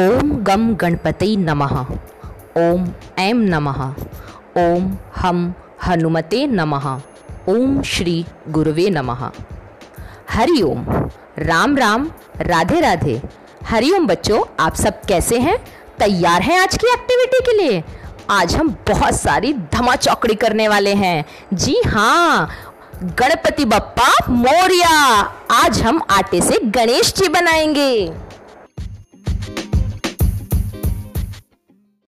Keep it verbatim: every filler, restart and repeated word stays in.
ओम गम गणपतये नमः। ओम ऐं नमः। ओम हम हनुमते नमः। ओम श्री गुरुवे नमः। हरि ओम। राम राम, राधे राधे। हरि ओम बच्चों, आप सब कैसे हैं? तैयार हैं आज की एक्टिविटी के लिए? आज हम बहुत सारी धमाचौकड़ी करने वाले हैं। जी हाँ, गणपति बप्पा मोरिया। आज हम आटे से गणेश जी बनाएंगे।